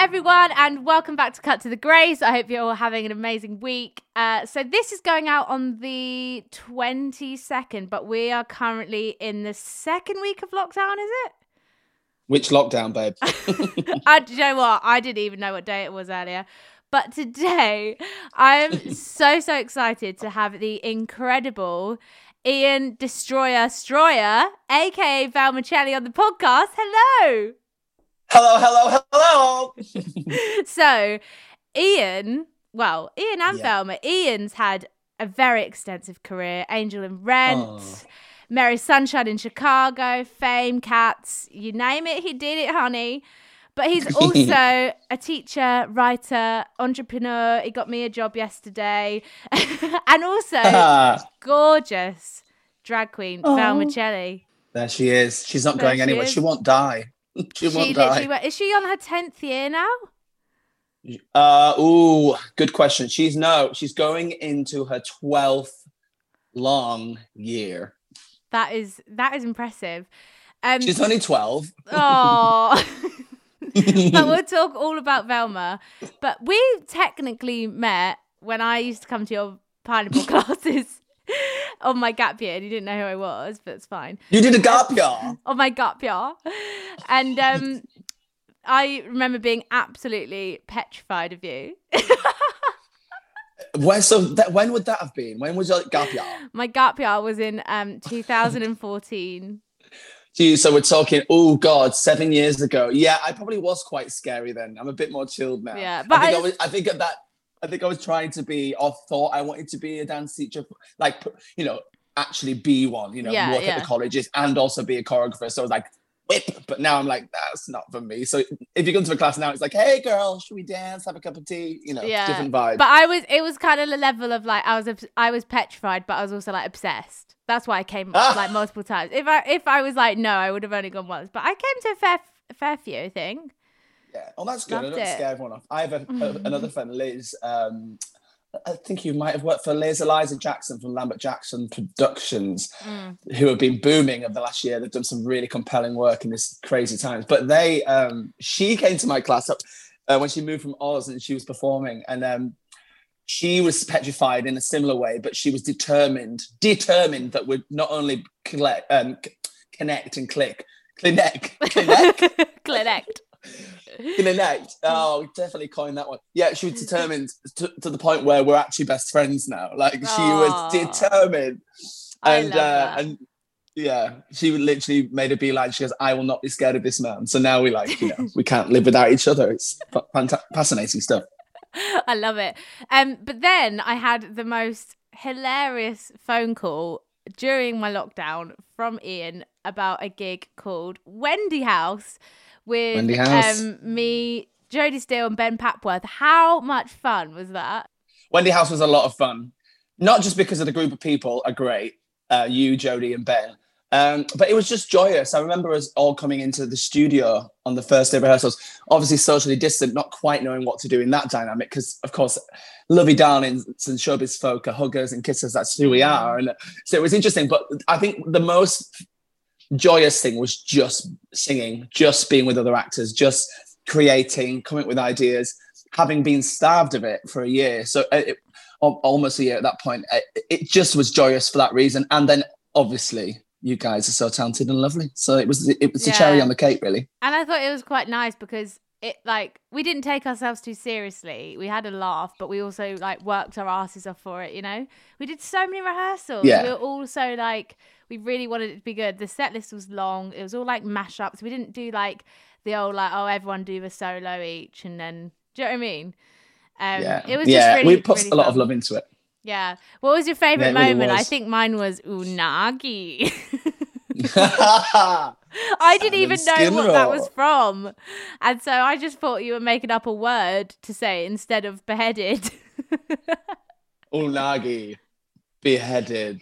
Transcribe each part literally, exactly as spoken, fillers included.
Everyone, and welcome back to Cut to the Grace. I hope you're all having an amazing week. Uh, so this is going out on the twenty-second, but we are currently in the second week of lockdown, is it? Which lockdown, babe? I, do you know what? I didn't even know what day it was earlier. But today, I'm so, so excited to have the incredible Ian Destroyer-Stroyer, a k a. Val Michelli, on the podcast. Hello! Hello, hello, hello. So, Ian, well, Ian and yeah. Velma, Ian's had a very extensive career. Angel in Rent, oh. Mary Sunshine in Chicago, Fame, Cats, you name it, he did it, honey. But he's also a teacher, writer, entrepreneur. He got me a job yesterday. And also, uh. gorgeous drag queen, oh. Val Michelli. There she is. She's not there going she anywhere. Is. She won't die. She, she literally went, is she on her tenth year now? Uh, ooh, good question. She's no, she's going into her twelfth long year. That is that is impressive. Um, she's only twelve. Oh, but we'll talk all about Velma. But we technically met when I used to come to your pineapple classes. On my gap year, and you didn't know who I was, but it's fine. You did a gap year. On my gap year, and um, I remember being absolutely petrified of you. Where so? That, when would that have been? When was your gap year? My gap year was in um twenty fourteen. Jeez, so we're talking, oh God, seven years ago. Yeah, I probably was quite scary then. I'm a bit more chilled now. Yeah, but I think, I... I was, I think at that. I think I was trying to be, or thought I wanted to be a dance teacher, like, you know, actually be one, you know, yeah, work yeah. at the colleges and also be a choreographer. So I was like, whip. But now I'm like, that's not for me. So if you come to a class now, it's like, hey, girl, should we dance? Have a cup of tea? You know, yeah. different vibe. But I was, it was kind of the level of like, I was, I was petrified, but I was also like obsessed. That's why I came ah. like multiple times. If I, if I was like, no, I would have only gone once. But I came to a fair, fair few, I think. Yeah, oh, that's good. Loved I don't it. Scare everyone off. I have a, a, another friend, Liz. Um, I think you might have worked for Liz Eliza Jackson from Lambert Jackson Productions, mm. who have been booming over the last year. They've done some really compelling work in this crazy times. But they, um, she came to my class up, uh, when she moved from Oz, and she was performing, and um, she was petrified in a similar way, but she was determined, determined that we'd not only collect, um, connect and click, connect, connect, connect. In the neck. Oh, definitely coined that one. Yeah, she was determined to, to the point where we're actually best friends now. Like, aww. She was determined. And I love uh, that. And yeah, she literally made a beeline. She goes, I will not be scared of this man. So now we like, you know, we can't live without each other. It's fanta- fascinating stuff. I love it. Um, but then I had the most hilarious phone call during my lockdown from Ian about a gig called Wendy House. With um, me, Jodie Steele and Ben Papworth. How much fun was that? Wendy House was a lot of fun. Not just because of the group of people are great, uh, you, Jodie and Ben, um, but it was just joyous. I remember us all coming into the studio on the first day of rehearsals, obviously socially distant, not quite knowing what to do in that dynamic, because, of course, lovey darlings and showbiz folk are huggers and kissers. That's who we are. And so it was interesting, but I think the most joyous thing was just singing, just being with other actors, just creating, coming up with ideas, having been starved of it for a year. So it, almost a year at that point, it, it just was joyous for that reason. And then obviously you guys are so talented and lovely. So it was, it was yeah. the cherry on the cake, really. And I thought it was quite nice because it, like, we didn't take ourselves too seriously. We had a laugh, but we also like worked our asses off for it, you know? We did so many rehearsals. Yeah. We were all so like, we really wanted it to be good. The set list was long. It was all like mashups. We didn't do like the old like, oh, everyone do a solo each and then, do you know what I mean? Um, yeah. It was yeah. just really, we put really a lot fun. of love into it. Yeah. What was your favourite yeah, really moment? Was. I think mine was unagi. I didn't even know what that was from. And so I just thought you were making up a word to say instead of beheaded. Unagi. Beheaded.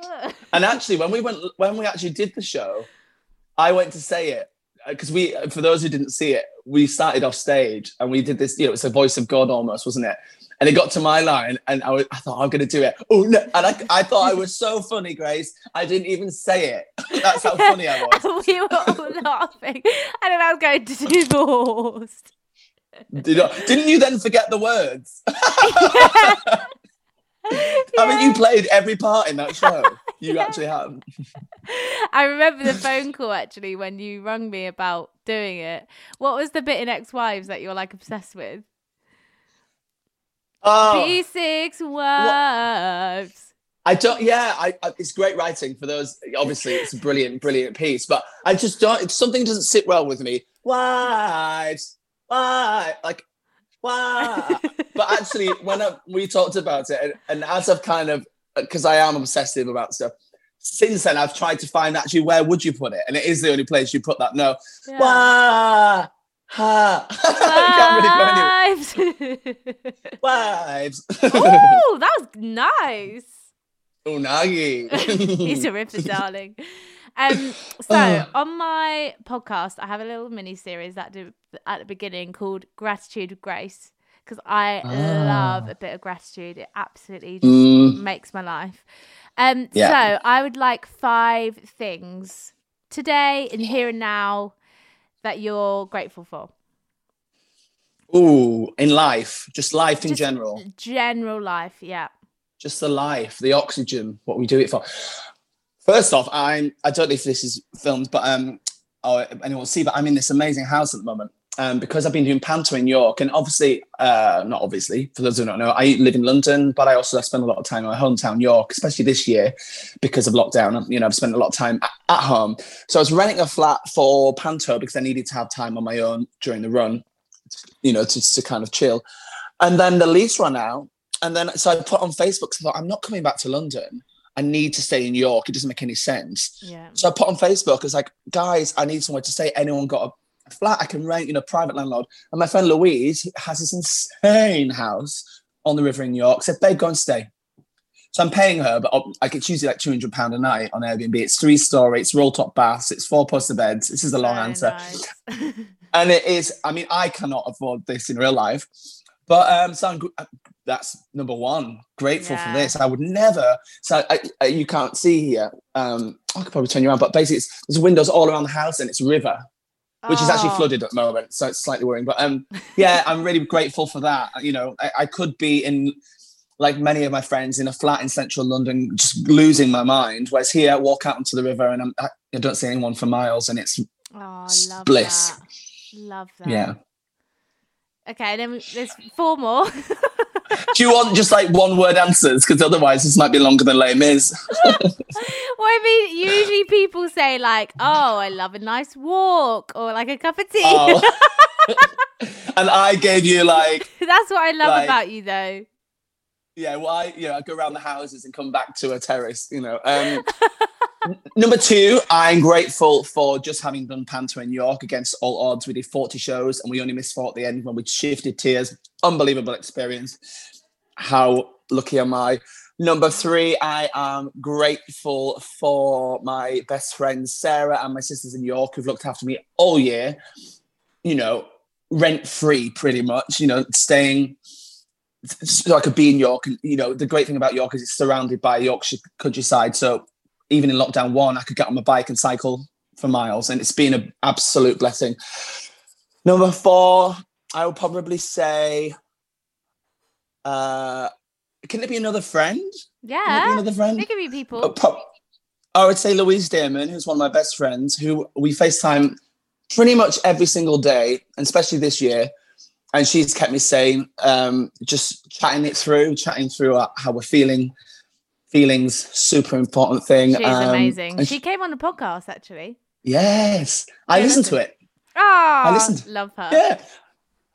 And actually, when we went, when we actually did the show, I went to say it because we, for those who didn't see it, we started off stage and we did this, you know, it's a voice of God almost, wasn't it? And it got to my line and I, was, I thought, I'm going to do it. Oh, no. And I, I thought I was so funny, Grace. I didn't even say it. That's how funny I was. We were all laughing. And then I was going, divorced. Did I, didn't you then forget the words? Yeah. Yeah. I mean, you played every part in that show. You yeah. actually have. I remember the phone call, actually, when you rung me about doing it. What was the bit in Ex Wives that you're, like, obsessed with? Oh, B six Wives. I don't, yeah, I, I, it's great writing for those. Obviously, it's a brilliant, brilliant piece, but I just don't, it's, something doesn't sit well with me. Wives, wives, like, wives. But actually, when I, we talked about it, and, and as I've kind of, because I am obsessive about stuff, since then I've tried to find actually where would you put it? And it is the only place you put that. No. Yeah. Wives. Ha! Wives. Really Wives. Oh, that was nice. Unagi. He's a ripper, darling. Um, so on my podcast, I have a little mini series that I do at the beginning called Gratitude with Grace because I ah. love a bit of gratitude. It absolutely just mm. makes my life. Um, yeah. So I would like five things today and here and now that you're grateful for? Ooh, in life, just life in just general. General life, yeah. Just the life, the oxygen, what we do it for. First off, I'm, I don't know if this is filmed, but um, or anyone will see, but I'm in this amazing house at the moment um, because I've been doing Panto in York, and obviously, uh, not obviously, for those who don't know, I live in London, but I also spend a lot of time in my hometown, York, especially this year because of lockdown. You know, I've spent a lot of time at, at home. So I was renting a flat for Panto because I needed to have time on my own during the run, you know, to, to kind of chill. And then the lease ran out. And then, so I put on Facebook, so I thought, I'm not coming back to London. I need to stay in York. It doesn't make any sense. Yeah. So I put on Facebook, it's like, guys, I need somewhere to stay. Anyone got a flat I can rent, you know, private landlord. And my friend Louise has this insane house on the river in York. Said, babe, go and stay. So I'm paying her, but I could choose like two hundred pounds a night on Airbnb. It's three story, it's roll top baths, it's four poster beds. This is a long Very answer. Nice. And it is, I mean, I cannot afford this in real life. But um, so I'm, that's number one. Grateful yeah. for this. I would never. So I, I, you can't see here. Um, I could probably turn you around, but basically, it's, there's windows all around the house, and it's a river, which is actually flooded at the moment, so it's slightly worrying. But um, yeah, I'm really grateful for that. You know, I, I could be in, like many of my friends, in a flat in central London, just losing my mind. Whereas here, I walk out into the river and I'm, I, I don't see anyone for miles, and it's oh, love bliss. That. Love that. Yeah. Okay, then there's four more. Do you want just like one word answers? Because otherwise this might be longer than Lame Is. Well, I mean, usually people say like, oh, I love a nice walk or like a cup of tea. Oh. And I gave you like... That's what I love like, about you though. Yeah, well, I, you know, I go around the houses and come back to a terrace, you know. Um, n- number two, I'm grateful for just having done Panto in York against all odds. We did forty shows and we only missed four at the end when we shifted tiers. Unbelievable experience. How lucky am I? Number three, I am grateful for my best friend Sarah and my sisters in York who've looked after me all year, you know, rent-free pretty much, you know, staying... So I could be in York, and you know the great thing about York is it's surrounded by Yorkshire countryside. So even in lockdown one, I could get on my bike and cycle for miles, and it's been an absolute blessing. Number four, I would probably say, uh, can it be another friend? Yeah, can it be another friend. It can be people. I would say Louise Dearman, who's one of my best friends, who we FaceTime pretty much every single day, and especially this year. And she's kept me sane, um, just chatting it through, chatting through how we're feeling. Feelings, super important thing. She's um, amazing. She, she came on the podcast, actually. Yes. I yeah, listened to it. Oh, I listened. Love her. Yeah.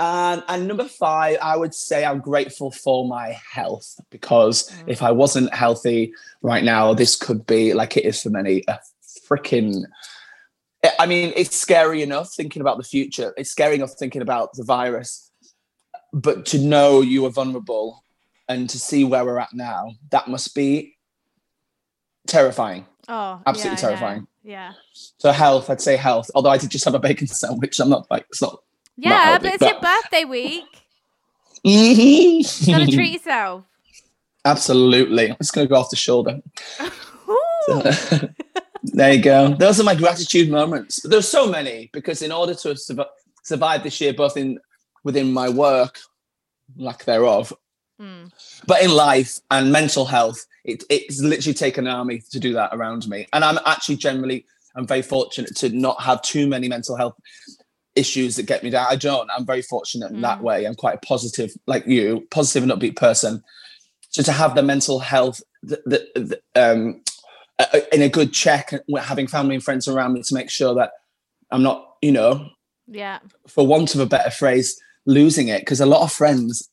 And, and number five, I would say I'm grateful for my health, because mm. if I wasn't healthy right now, this could be, like it is for many, a freaking... I mean, it's scary enough thinking about the future. It's scary enough thinking about the virus. But to know you are vulnerable and to see where we're at now, that must be terrifying. Oh, absolutely yeah, terrifying. Yeah. So health, I'd say health. Although I did just have a bacon sandwich. I'm not like, it's not... Yeah, not healthy, but it's but... your birthday week. You gotta treat yourself. Absolutely. I'm just going to go off the shoulder. So, there you go. Those are my gratitude moments. But there's so many, because in order to su- survive this year, both in within my work, lack thereof, mm. but in life and mental health, it, it's literally taken an army to do that around me. And I'm actually generally, I'm very fortunate to not have too many mental health issues that get me down. I don't. I'm very fortunate mm. in that way. I'm quite a positive, like you, positive and upbeat person. So to have the mental health, the, the, the, um, in a good check, having family and friends around me to make sure that I'm not, you know, yeah, for want of a better phrase, losing it. Because a lot of friends,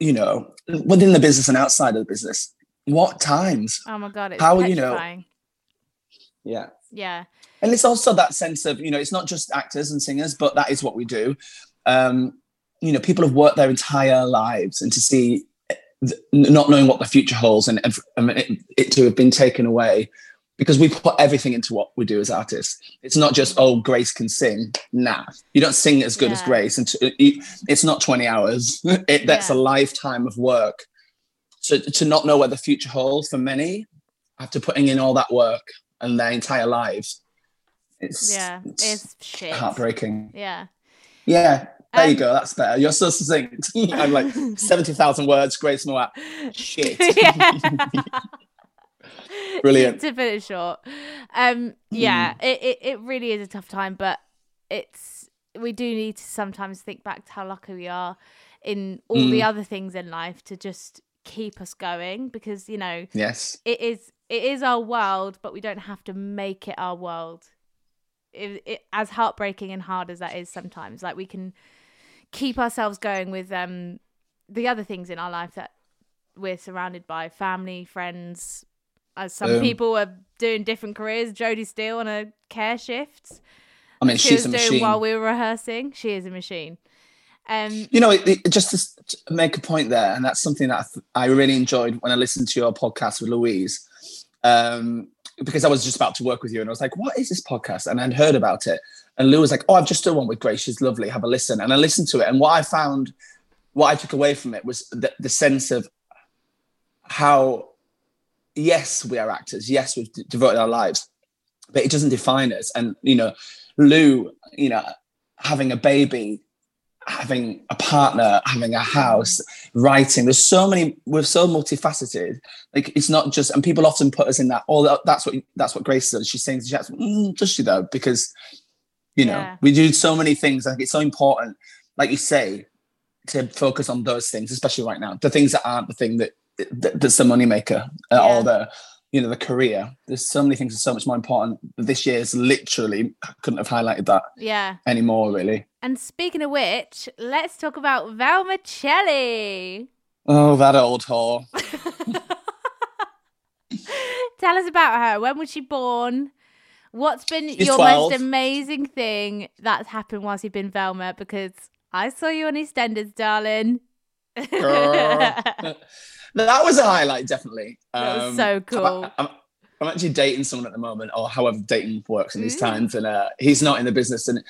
you know, within the business and outside of the business, what times? Oh my God, it's how petrifying. You know, yeah, yeah, and it's also that sense of, you know, it's not just actors and singers, but that is what we do. Um, you know, people have worked their entire lives, and to see, not knowing what the future holds, and, and it, it to have been taken away, because we put everything into what we do as artists. It's not just, oh, Grace can sing. Nah, you don't sing as good yeah. as Grace, and to, you, it's not twenty hours. It, that's yeah. a lifetime of work. So to not know what the future holds for many, after putting in all that work and their entire lives, it's yeah, it's, it's shit. Heartbreaking. Yeah, yeah. There um, you go, that's better. You're so succinct. I'm like seventy thousand words, Grace Moat. Shit. Brilliant. To finish short. Um, yeah, mm. it, it, it really is a tough time, but it's we do need to sometimes think back to how lucky we are in all mm. the other things in life to just keep us going, because, you know, yes, it is it is our world, but we don't have to make it our world. It, it, as heartbreaking and hard as that is sometimes, like, we can keep ourselves going with um the other things in our life that we're surrounded by, family, friends, as some um, people are doing different careers. Jodie Steele on a care shift, I mean, she she's was a doing machine while we were rehearsing. She is a machine. Um you know, it, it, just to make a point there, and that's something that I, th- I really enjoyed when I listened to your podcast with Louise, um because I was just about to work with you, and I was like, what is this podcast? And I'd heard about it. And Lou was like, oh, I've just done one with Grace. She's lovely. Have a listen. And I listened to it. And what I found, what I took away from it was the, the sense of how, yes, we are actors. Yes, we've d- devoted our lives, but it doesn't define us. And, you know, Lou, you know, having a baby, having a partner, having a house, writing. There's so many, we're so multifaceted. Like, it's not just, and people often put us in that, oh, that's what that's what Grace does. She sings, she acts. Mm, does she though? Because, you know, yeah. we do so many things. Like, it's so important, like you say, to focus on those things, especially right now. The things that aren't the thing that, that that's the moneymaker yeah. or the, you know, the career. There's so many things that are so much more important. This year's literally, I couldn't have highlighted that yeah. anymore, really. And speaking of which, let's talk about Val Michelli. Oh, that old whore. Tell us about her. When was she born? What's been She's your twelve. Most amazing thing that's happened whilst you've been Velma? Because I saw you on EastEnders, darling. That was a highlight, definitely. That was um, so cool. I'm, I'm, I'm actually dating someone at the moment, or however dating works in these mm. times, and uh, he's not in the business, and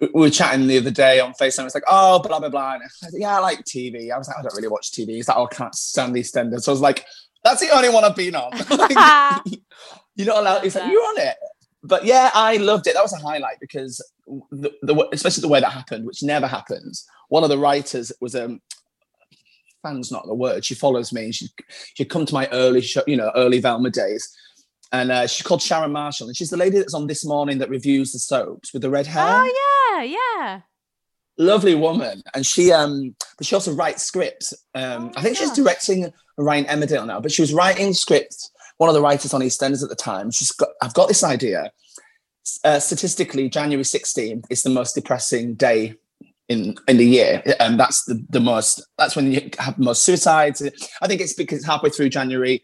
we were chatting the other day on FaceTime. It's like, oh, blah, blah, blah. And I was like, yeah, I like T V. I was like, I don't really watch T V. He's like, oh, I can't stand these standards. So I was like, that's the only one I've been on. You're not allowed. He's like, you're on it. But yeah, I loved it. That was a highlight, because the, the, especially the way that happened, which never happens. One of the writers was um, fan's not the word. She follows me, and she she'd come to my early show, you know, early Velma days. And uh, she's called Sharon Marshall, and she's the lady that's on This Morning that reviews the soaps with the red hair. Oh yeah, yeah. Lovely woman, and she um, but she also writes scripts. Um, oh I think gosh. She's directing Ryan Emmerdale now, but she was writing scripts. One of the writers on EastEnders at the time. She's got, I've got this idea. Uh, statistically, January sixteenth is the most depressing day in in the year, and that's the, the most, that's when you have most suicides. I think it's because halfway through January,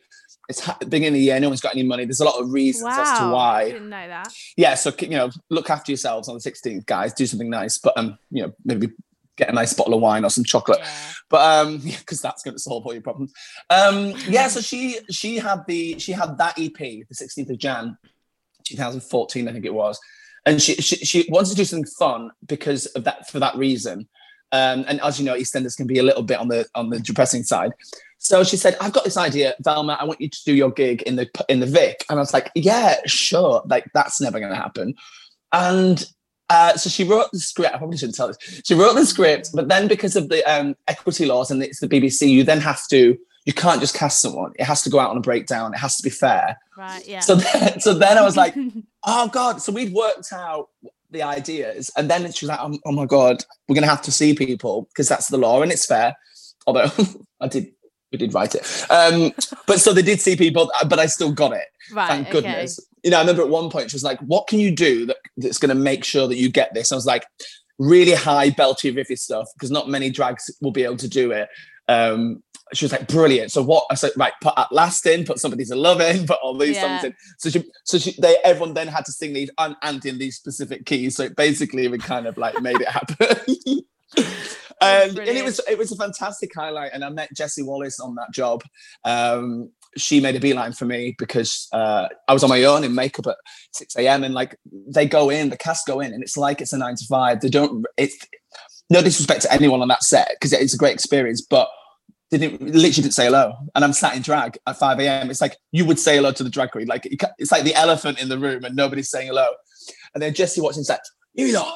it's ha- beginning of the year, no one's got any money. There's a lot of reasons wow. as to why. I didn't know that. Yeah, so, you know, look after yourselves on the sixteenth, guys. Do something nice, but um, you know, maybe get a nice bottle of wine or some chocolate, yeah. but um, because that's going to solve all your problems. Um, yeah, so she she had the she had that E P, the sixteenth of January, two thousand fourteen, I think it was. And she, she she wanted to do something fun because of that, for that reason. Um, and as you know, EastEnders can be a little bit on the on the depressing side. So she said, "I've got this idea, Velma. I want you to do your gig in the in the Vic." And I was like, "Yeah, sure. Like that's never going to happen." And uh, so she wrote the script. I probably shouldn't tell this. She wrote the script, but then because of the um, equity laws and it's the B B C, you then have to. You can't just cast someone. It has to go out on a breakdown. It has to be fair. Right, yeah. So then, so then I was like, oh, God. So we'd worked out the ideas. And then she was like, oh, oh my God, we're going to have to see people because that's the law and it's fair. Although I did, we did write it. Um, but so they did see people, but I still got it. Right, thank okay. goodness. You know, I remember at one point she was like, what can you do that, that's going to make sure that you get this? And I was like, really high, belty, riffy stuff because not many drags will be able to do it. Um, she was like, brilliant. So what? I said, right, put At Last in, put Somebody to Love in, put all these yeah. songs in. So she, so she, they, everyone then had to sing these and, and in these specific keys. So basically, we kind of like made it happen. um, and it was it was a fantastic highlight. And I met Jessie Wallace on that job. Um, she made a beeline for me because uh, I was on my own in makeup at six a.m. And like they go in, the cast go in, and it's like it's a nine to five. They don't. It's no disrespect to anyone on that set because it's a great experience, but. They didn't, literally didn't say hello. And I'm sat in drag at five a.m. It's like, you would say hello to the drag queen. Like, it's like the elephant in the room and nobody's saying hello. And then Jessie Watson's like, you know,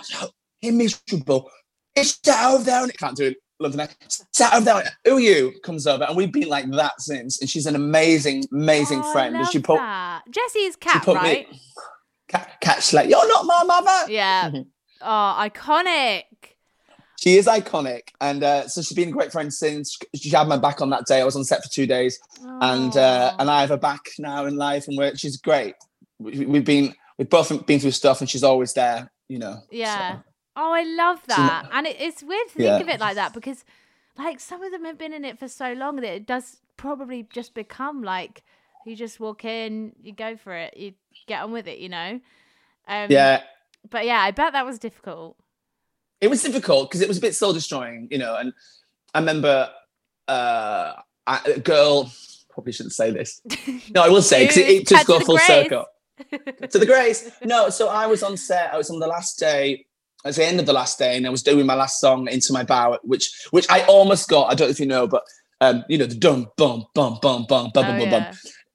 you're miserable. It's out of there. And it can't do it. London, it's out of there. Who are you? Comes over. And we've been like that since. And she's an amazing, amazing oh, friend. I love and she put, that. Jessie's cat, right? Me, cat, cat's like, you're not my mother. Yeah. Mm-hmm. Oh, iconic. She is iconic. And uh, so she's been a great friend since. She had my back on that day. I was on set for two days. Aww. And uh, and I have her back now in life. And we're, she's great. We, we've been, we've both been through stuff and she's always there, you know. Yeah. So. Oh, I love that. And it, it's weird to think yeah. of it like that because like some of them have been in it for so long that it does probably just become like you just walk in, you go for it, you get on with it, you know. Um, yeah. But yeah, I bet that was difficult. It was difficult because it was a bit soul destroying, you know. And I remember uh, I, a girl, probably shouldn't say this. No, I will say because it, it just got full circle. To the Grace. No, so I was on set. I was on the last day. It was the end of the last day, and I was doing my last song, "Into My Bow," which which I almost got. I don't know if you know, but um, you know the dum bum bum bum bum bum bum bum.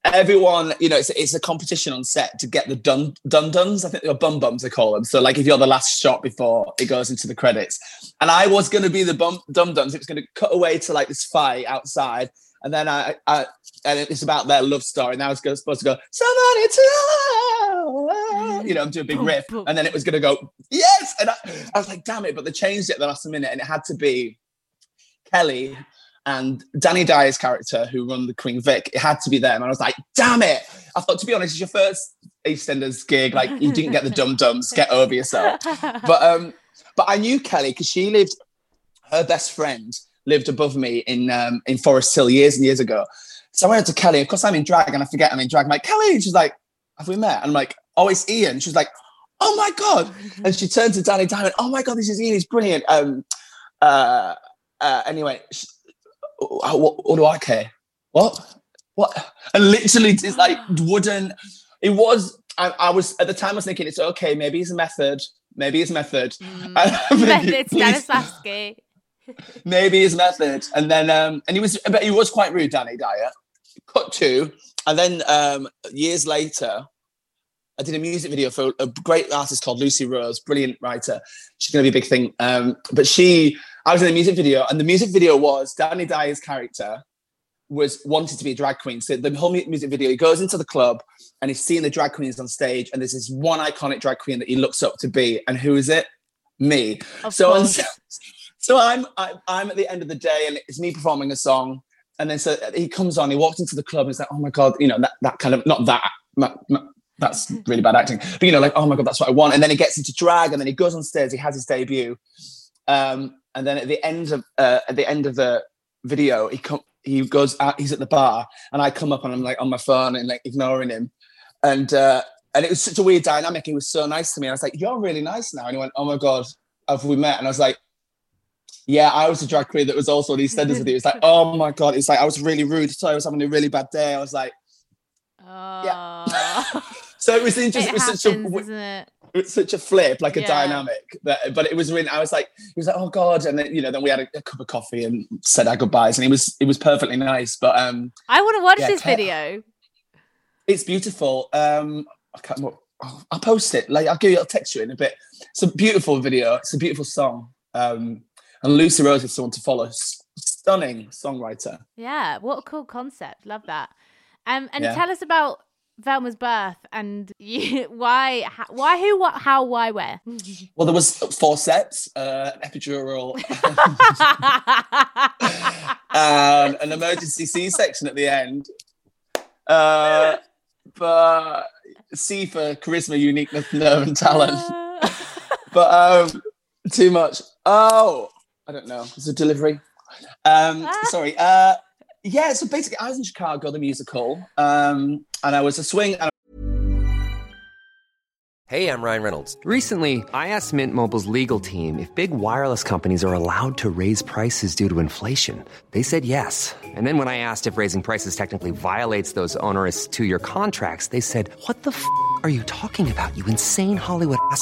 Everyone, you know, it's it's a competition on set to get the dun dun duns. I think they're bum bums they call them. So like if you're the last shot before it goes into the credits, and I was going to be the bum dum duns. It was going to cut away to like this fight outside, and then I, I and it's about their love story. And I was supposed to go somebody tell, you know, I'm doing a big riff, and then it was going to go yes, and I, I was like damn it, but they changed it at the last minute, and it had to be Kelly. And Danny Dyer's character, who run the Queen Vic, it had to be them. And I was like, damn it. I thought, to be honest, it's your first EastEnders gig. Like, you didn't get the dum-dums. Get over yourself. But um, but I knew Kelly because she lived, her best friend lived above me in um, in Forest Hill years and years ago. So I went to Kelly. Of course, I'm in drag and I forget I'm in drag. I'm like, Kelly. And she's like, have we met? And I'm like, oh, it's Ian. She's like, oh, my God. And she turned to Danny Dyer and, oh, my God, this is Ian. He's brilliant. Um, uh, uh, anyway, she, What, what do I care? What? What? And literally, it's like wooden. It was. I, I was at the time. I was thinking, it's okay. Maybe he's a method. Maybe he's method. Mm. Method Stanislavski. Maybe he's method. And then, um, and he was. But he was quite rude, Danny Dyer. Cut to, and then um, years later, I did a music video for a great artist called Lucy Rose, brilliant writer. She's going to be a big thing. Um, but she, I was in a music video, and the music video was Danny Dyer's character was wanted to be a drag queen. So the whole music video, he goes into the club and he's seeing the drag queens on stage, and there's this one iconic drag queen that he looks up to be, and who is it? Me. Of so, on, so I'm I'm at the end of the day, and it's me performing a song, and then so he comes on, he walks into the club, and he's like, oh my God, you know that that kind of not that. My, my, That's really bad acting. But, you know, like, oh, my God, that's what I want. And then he gets into drag, and then he goes on stage. He has his debut. Um, and then at the end of uh, at the end of the video, he com- he goes out, he's at the bar, and I come up and I'm like on my phone and like ignoring him, and uh, and it was such a weird dynamic. He was so nice to me. And I was like, "You're really nice now." And he went, "Oh my god, have we met?" And I was like, "Yeah, I was a drag queen that was also on EastEnders with you." It's like, "Oh my god," it's like I was really rude. So I was having a really bad day. I was like, uh... "Yeah." So it was interesting. It, it was happens, such a. Isn't it? It's such a flip, like a yeah. dynamic. That, but it was really, I was like, he was like, "Oh God," and then you know, then we had a, a cup of coffee and said our goodbyes, and it was it was perfectly nice. But um, I want to watch yeah, this Kat, video. It's beautiful. Um, I can't. Oh, I'll post it. Like I'll give you. I'll text you in a bit. It's a beautiful video. It's a beautiful song. Um, and Lucy Rose is someone to follow. Stunning songwriter. Yeah, what a cool concept. Love that. Um, and yeah. tell us about Velma's birth and you, why, how, why, who, what, how, why, where? Well, there was forceps, uh, epidural, and an emergency C-section at the end. Uh, but C for charisma, uniqueness, nerve, and talent. But um, too much. Oh, I don't know. It's a delivery. Um, sorry. Uh, yeah. So basically, I was in Chicago, the musical. Um. And I was a swing. And- hey, I'm Ryan Reynolds. Recently, I asked Mint Mobile's legal team if big wireless companies are allowed to raise prices due to inflation. They said yes. And then when I asked if raising prices technically violates those onerous two-year contracts, they said, "What the f*** are you talking about, you insane Hollywood ass!"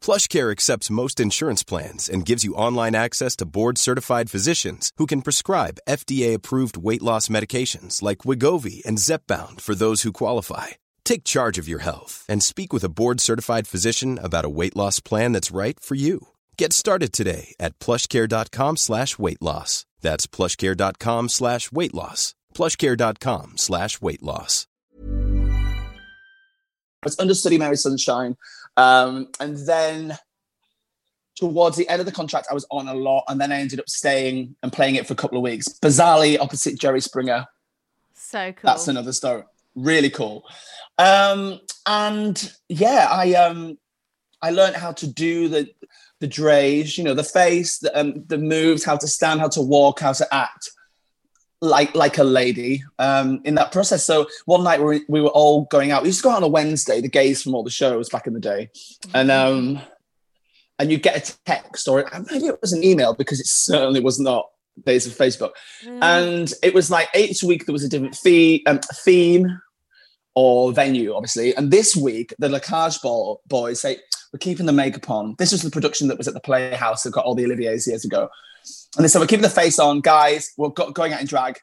PlushCare accepts most insurance plans and gives you online access to board-certified physicians who can prescribe F D A-approved weight loss medications like Wegovy and Zepbound for those who qualify. Take charge of your health and speak with a board-certified physician about a weight loss plan that's right for you. Get started today at plushcare.com slash weight loss. That's plushcare.com slash weight loss. plushcare.com slash weight loss. It's understudy Mary Sunshine. Um, and then towards the end of the contract, I was on a lot, and then I ended up staying and playing it for a couple of weeks. Bizarrely, opposite Jerry Springer. So cool. That's another story. Really cool. Um, and yeah, I um, I learned how to do the the drage, you know, the face, the, um, the moves, how to stand, how to walk, how to act like like a lady um, in that process. So one night we were, we were all going out. We used to go out on a Wednesday, the gays from all the shows back in the day. And um, and you get a text, or maybe it was an email, because it certainly was not days of Facebook. Mm. And it was like each week there was a different fee, um, theme or venue, obviously. And this week, the Lacage Ball boys say, "We're keeping the makeup on." This was the production that was at the Playhouse that got all the Olivier's years ago. And they said, "We're keeping the face on, guys. We're go- going out in drag."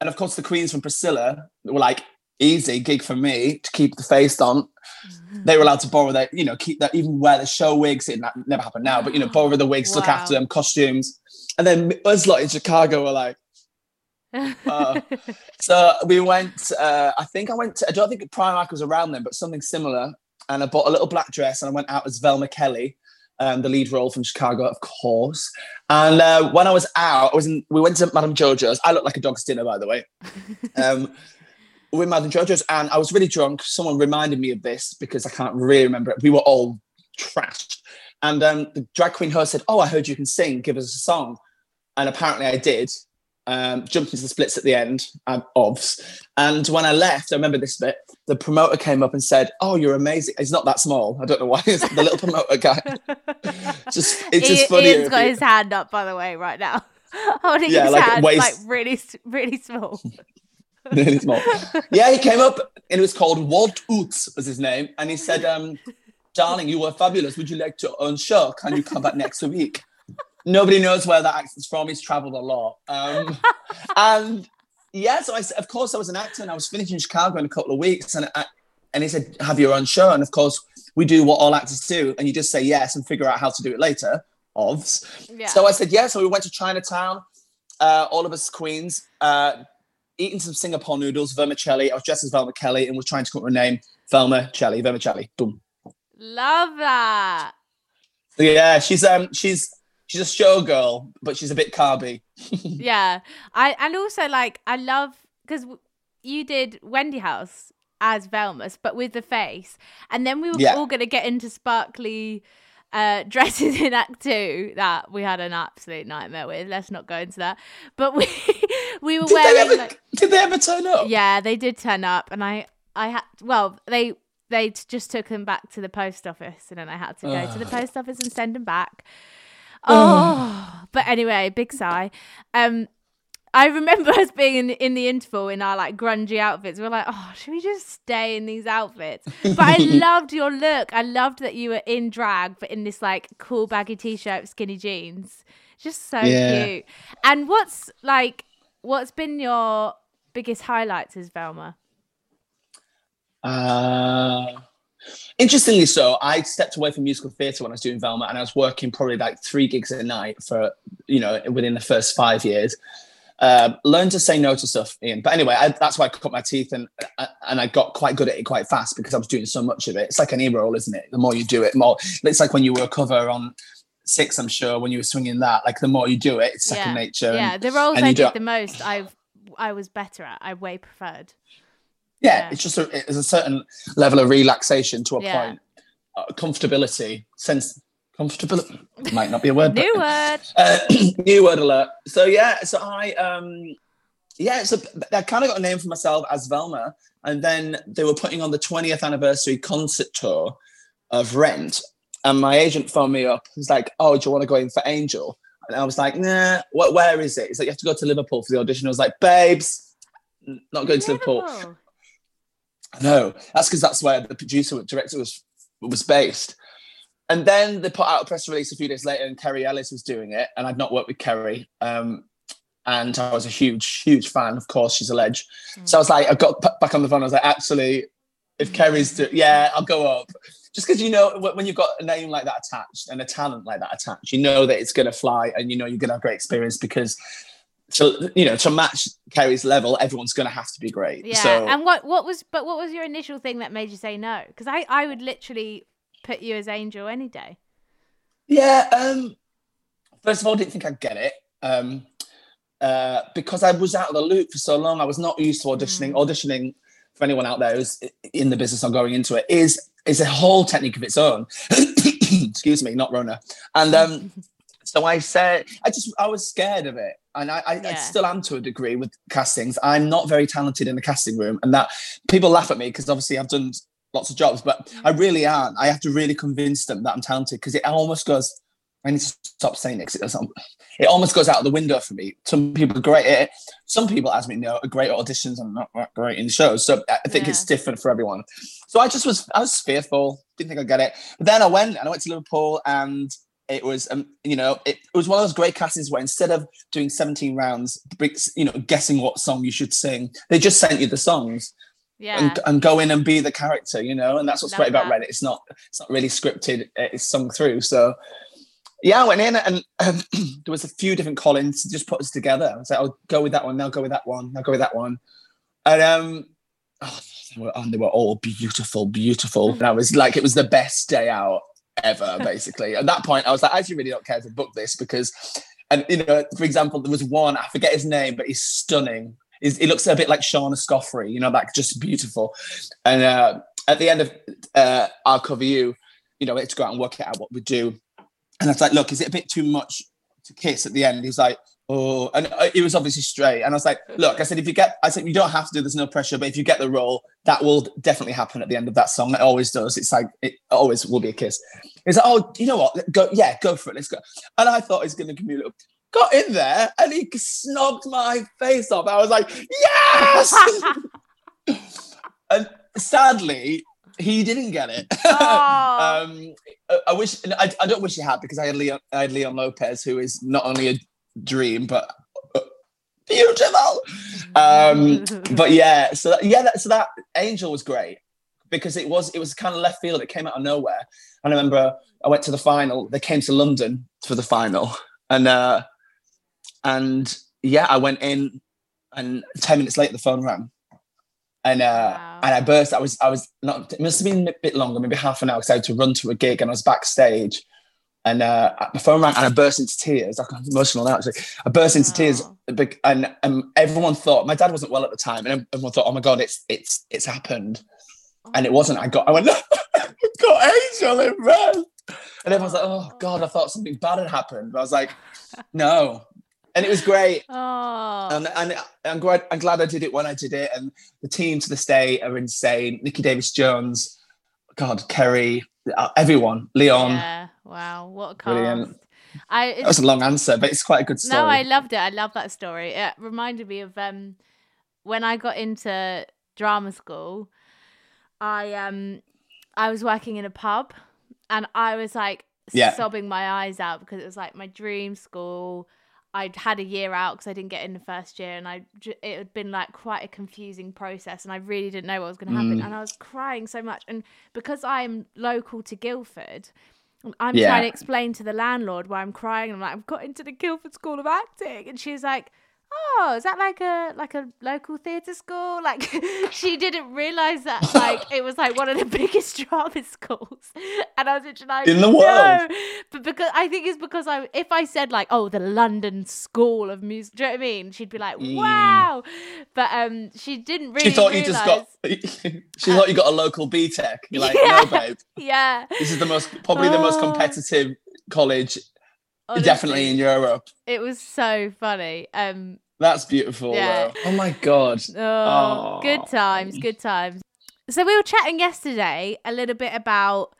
And of course, the queens from Priscilla were like, "Easy gig for me to keep the face on." Mm-hmm. They were allowed to borrow their, you know, keep that, even wear the show wigs. It never happened now, but you know, borrow the wigs, wow. Look after them, costumes. And then us lot in Chicago were like, uh. So we went. Uh, I think I went. To, I don't think Primark was around then, but something similar. And I bought a little black dress, and I went out as Velma Kelly, um, the lead role from Chicago, of course. And uh, when I was out, I was in, we went to Madame Jojo's. I looked like a dog's dinner, by the way. Um, we were in Madame Jojo's, and I was really drunk. Someone reminded me of this because I can't really remember it. We were all trashed. And um, the drag queen host said, "Oh, I heard you can sing. Give us a song." And apparently I did. Um, jumped into the splits at the end, um, obvs. And when I left, I remember this bit, the promoter came up and said, "Oh, you're amazing." It's not that small. I don't know why. It's the little promoter guy. just It's just funny. Ian's got his hand up, by the way, right now. Holding yeah, his like hand, waist- like really, really small. Really small. Yeah, he came up and it was called Walt Oots was his name. And he said, um, "Darling, you were fabulous. Would you like to own show? Can you come back next week?" Nobody knows where that accent's from. He's travelled a lot. Um, and yeah, so I, of course I was an actor, and I was finishing Chicago in a couple of weeks. And I, and he said, "Have your own show." And of course we do what all actors do. And you just say yes and figure out how to do it later. Obvs. Yeah. So I said, yeah. So we went to Chinatown, uh, all of us Queens, uh, eating some Singapore noodles, vermicelli. I was dressed as Velma Kelly and was trying to come up with a name. Velma Kelly, vermicelli. Boom. Love that. Yeah, she's um she's she's a showgirl, but she's a bit carby. Yeah. I and also like I love because you did Wendy House as Velma, but with the face. And then we were yeah. all going to get into sparkly uh, dresses in Act Two that we had an absolute nightmare with. Let's not go into that. But we we were did wearing. They ever, like, did they ever turn up? Yeah, they did turn up, and I I had well they. They just took them back to the post office, and then I had to go uh. to the post office and send them back. Oh, uh. But anyway, big sigh. Um, I remember us being in, in the interval in our like grungy outfits. We were like, oh, should we just stay in these outfits? But I loved your look. I loved that you were in drag, but in this like cool baggy t-shirt, skinny jeans. Just so yeah. cute. And what's like, what's been your biggest highlights as Velma? Uh, interestingly so, I stepped away from musical theatre when I was doing Velma, and I was working probably like three gigs a night for, you know, within the first five years. Um, learned to say no to stuff, Ian. But anyway, I, that's why I cut my teeth, and and I got quite good at it quite fast because I was doing so much of it. It's like an e-roll, isn't it? The more you do it, more. It's like when you were a cover on Six, I'm sure, when you were swinging that, like the more you do it, it's second yeah. nature. Yeah, and, the roles I did do- the most, I I was better at, I way preferred. Yeah, yeah, it's just a, it's a certain level of relaxation to a yeah. point. Uh, comfortability, sense, comfortability might not be a word. New but, word. Uh, new word alert. So yeah, so I, um, yeah, so I kind of got a name for myself as Velma, and then they were putting on the twentieth anniversary concert tour of Rent, and my agent phoned me up. He's like, "Oh, do you want to go in for Angel?" And I was like, "Nah, what? Where is it?" He's like, "You have to go to Liverpool for the audition." I was like, "Babes, not going Liverpool. to Liverpool." No, that's because that's where the producer and director was was based. And then they put out a press release a few days later, and Kerry Ellis was doing it, and I'd not worked with Kerry. Um, and I was a huge, huge fan. Of course, she's a ledge. Mm. So I was like, I got p- back on the phone. I was like, actually, if Kerry's doing, yeah, I'll go up. Just because, you know, when you've got a name like that attached and a talent like that attached, you know that it's going to fly, and you know you're going to have great experience because... to you know, to match Kerry's level, everyone's going to have to be great. Yeah. So, and what, what was, but what was your initial thing that made you say no? Because I, I would literally put you as Angel any day. Yeah. Um, first of all, I didn't think I'd get it. Um, uh, because I was out of the loop for so long. I was not used to auditioning. Mm. Auditioning, for anyone out there who's in the business of going into it, is is a whole technique of its own. Excuse me, not Rona. And um, so I said, I just, I was scared of it. And I, I, yeah. I still am to a degree with castings. I'm not very talented in the casting room, and that people laugh at me because obviously I've done lots of jobs, but I really aren't. I have to really convince them that I'm talented because it almost goes. I need to stop saying it. Because it, it almost goes out of the window for me. Some people are great at it. Some people, as we know, are great at auditions and not great in shows. So I think yeah. it's different for everyone. So I just was, I was fearful. Didn't think I'd get it. But then I went and I went to Liverpool and. It was, um, you know, it, it was one of those great castings where instead of doing seventeen rounds, you know, guessing what song you should sing, they just sent you the songs, yeah, and, and go in and be the character, you know. And that's what's Love great that. About Reddit. It's not, it's not really scripted. It's sung through. So, yeah, I went in and um, there was a few different call-ins to just put us together. I was like, I'll go with that one. Now go with that one. Now go with that one. And um, oh, they were, oh, they were all beautiful, beautiful. And I was like, it was the best day out. Ever basically. At that point I was like, I actually really don't care to book this because, and you know, for example, there was one, I forget his name, but he's stunning. He's, he looks a bit like Shauna Scoffery, you know, like just beautiful. And uh, at the end of uh, I'll Cover You, you know, we had to go out and work it out what we do. And I was like, look, is it a bit too much to kiss at the end? He was like, oh, and he was obviously straight. And I was like, look, I said, if you get, I said, you don't have to, there's no pressure, but if you get the role, that will definitely happen at the end of that song. It always does. It's like, it always will be a kiss. He's like, oh, you know what? Go, yeah, go for it. Let's go. And I thought he's going to give me a little, got in there and he snogged my face off. I was like, yes! And sadly, he didn't get it. Oh. um, I, I wish, I, I don't wish he had because I had Leon, I had Leon Lopez, who is not only a dream but uh, beautiful um but yeah so that, yeah that, so that Angel was great because it was it was kind of left field. It came out of nowhere. And I remember I went to the final. They came to London for the final, and uh and yeah I went in, and ten minutes later the phone rang And uh, wow. and I burst. I was, I was not, it must have been a bit longer, maybe half an hour, because I had to run to a gig and I was backstage. And uh, my phone rang and I burst into tears. I'm emotional now, actually. I burst into wow. tears, and um, everyone thought, my dad wasn't well at the time, and everyone thought, oh my God, it's it's it's happened. Oh. And it wasn't. I got, I went, no, I've got Angel in Red. And everyone's like, oh God, I thought something bad had happened. But I was like, no. And it was great. Oh. And, and I'm, glad, I'm glad I did it when I did it. And the team to this day are insane. Nikki Davis-Jones, God, Kerry, everyone, Leon. Yeah. Wow. What a cast. Brilliant. I, that was a long answer, but it's quite a good story. No, I loved it. I love that story. It reminded me of um, when I got into drama school, I um, I was working in a pub and I was like yeah. sobbing my eyes out because it was like my dream school. I'd had a year out because I didn't get in the first year, and I it had been like quite a confusing process, and I really didn't know what was going to happen, mm. and I was crying so much. And because I'm local to Guildford, I'm yeah. trying to explain to the landlord why I'm crying. And I'm like, I've got into the Guildford School of Acting, and she's like, "Oh, is that like a like a local theatre school?" Like she didn't realise that like it was like one of the biggest drama schools, and I was literally like, in the world. No. But because I think it's because I if I said like, "Oh, the London School of Music," do you know what I mean? She'd be like, mm. "Wow!" But um, she didn't really. She thought realize... you just got. She thought you got a local B Tech. You're like, yeah, no, babe. Yeah. This is the most probably oh. the most competitive college. Honestly, definitely in Europe. It was so funny. Um, That's beautiful. Yeah. Though. Oh my God. Oh, oh. Good times, good times. So we were chatting yesterday a little bit about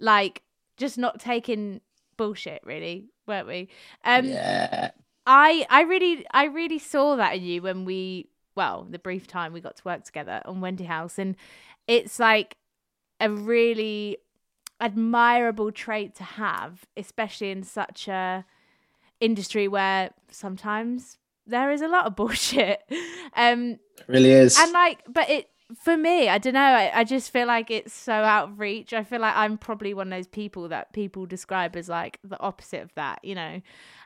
like just not taking bullshit, really, weren't we? Um, yeah. I I really I really saw that in you when we well the brief time we got to work together on Wendy House, and it's like a really admirable trait to have, especially in such a industry where sometimes there is a lot of bullshit. Um, it really is. And like, but it for me, I don't know. I, I just feel like it's so out of reach. I feel like I'm probably one of those people that people describe as like the opposite of that, you know.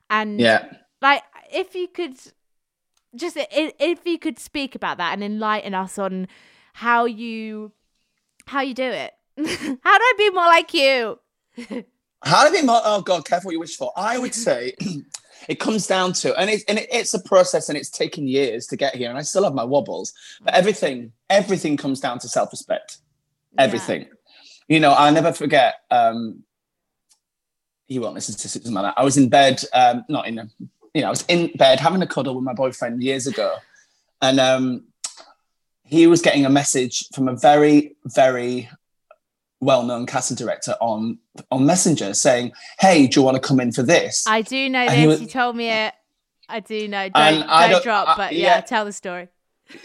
And yeah, like if you could just if you could speak about that and enlighten us on how you how you do it. How do I be more like you? How do I be more? Oh God, careful what you wish for. I would say it comes down to, and it's and it, it's a process, and it's taken years to get here, and I still have my wobbles. But everything, everything comes down to self-respect. Everything, yeah. You know. I'll never forget. Um, you won't listen to this. It doesn't matter. I was in bed, um, not in, a, you know, I was in bed having a cuddle with my boyfriend years ago, and um, he was getting a message from a very, very well-known casting director on on Messenger saying, "Hey, do you want to come in for this?" I do know and this. Was, you told me it. I do know. Don't, and I don't, don't drop, I, but yeah, yeah, tell the story.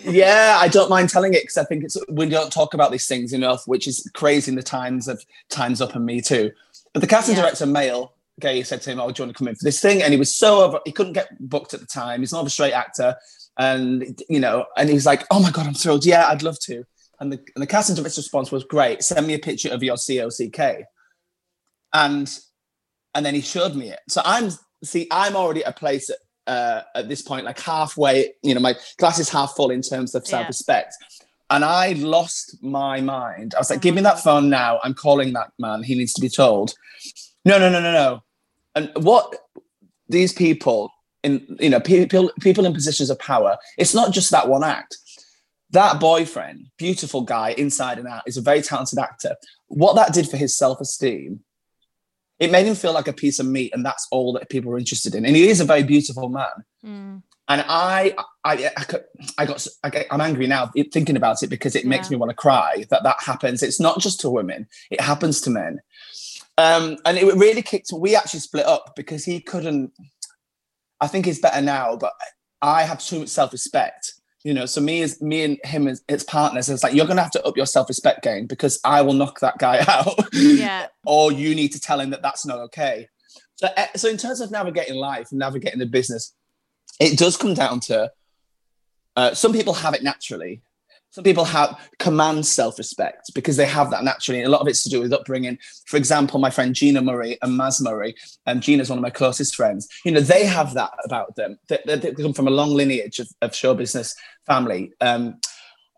Yeah, I don't mind telling it because I think it's we don't talk about these things enough, which is crazy in the times of Time's Up and Me Too. But the casting yeah. director, male, gay, said to him, "Oh, do you want to come in for this thing?" And he was so over, he couldn't get booked at the time. He's not a straight actor, and you know, and he's like, "Oh my God, I'm thrilled. Yeah, I'd love to." And the, and the casting director's response was, "Great, send me a picture of your C O C K. And and then he showed me it. So I'm, see, I'm already at a place at, uh, at this point, like halfway, you know, my glass is half full in terms of self-respect. Yeah. And I lost my mind. I was like, oh, give me that phone now. I'm calling that man. He needs to be told. No, no, no, no, no. And what these people, in you know, people people in positions of power, it's not just that one act. That boyfriend, beautiful guy, inside and out, is a very talented actor. What that did for his self-esteem, it made him feel like a piece of meat, and that's all that people were interested in. And he is a very beautiful man. Mm. And I, I, I, I got, I get, I'm angry now thinking about it because it yeah. makes me want to cry that that happens. It's not just to women; it happens to men. Um, and it really kicked. We actually split up because he couldn't. I think he's better now, but I have so much self-respect. You know, so me as me and him as, as partners, it's like, you're going to have to up your self-respect game because I will knock that guy out. Yeah. Or you need to tell him that that's not okay. So, so in terms of navigating life, navigating the business, it does come down to uh, some people have it naturally. Some people have command self-respect because they have that naturally. And a lot of it's to do with upbringing. For example, my friend Gina Murray and Maz Murray, and Gina's one of my closest friends, you know, they have that about them. They, they, they come from a long lineage of, of show business family. Um,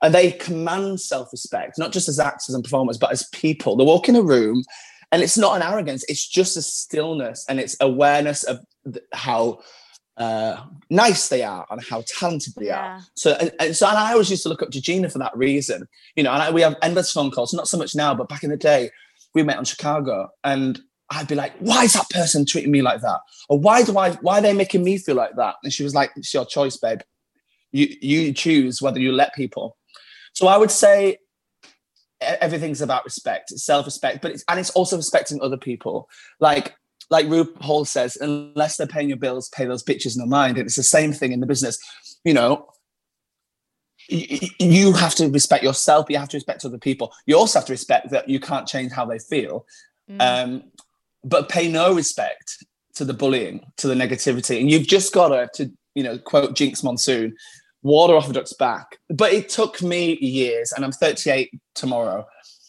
And they command self-respect, not just as actors and performers, but as people. They walk in a room and it's not an arrogance. It's just a stillness and it's awareness of th- how uh, nice they are and how talented they yeah. are. So and, and so, and I always used to look up to Gina for that reason. You know, and I, we have endless phone calls, not so much now, but back in the day, we met on Chicago and I'd be like, why is that person treating me like that? Or why do I, why are they making me feel like that? And she was like, it's your choice, babe. You you choose whether you let people. So I would say everything's about respect. It's self-respect, but it's, and it's also respecting other people. Like, like RuPaul says, unless they're paying your bills, pay those bitches no mind. And it's the same thing in the business. You know, y- you have to respect yourself, but you have to respect other people. You also have to respect that you can't change how they feel. Mm. Um, but pay no respect to the bullying, to the negativity. And you've just got to, to you know, quote Jinx Monsoon, water off a duck's back. But it took me years, and I'm thirty-eight tomorrow.